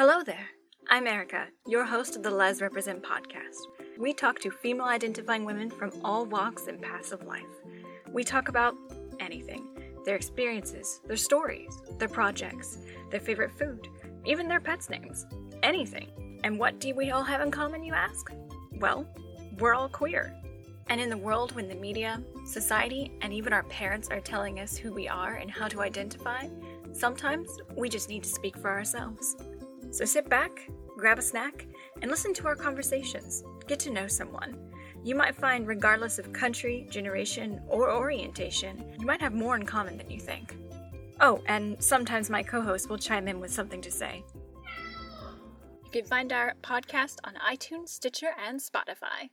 Hello there, I'm Erica, your host of the Les Represent Podcast. We talk to female-identifying women from all walks and paths of life. We talk about anything, their experiences, their stories, their projects, their favorite food, even their pets' names, anything. And what do we all have in common, you ask? Well, we're all queer. And in the world when the media, society, and even our parents are telling us who we are and how to identify, sometimes we just need to speak for ourselves. So sit back, grab a snack, and listen to our conversations. Get to know someone. You might find, regardless of country, generation, or orientation, you might have more in common than you think. Oh, and sometimes my co-host will chime in with something to say. You can find our podcast on iTunes, Stitcher, and Spotify.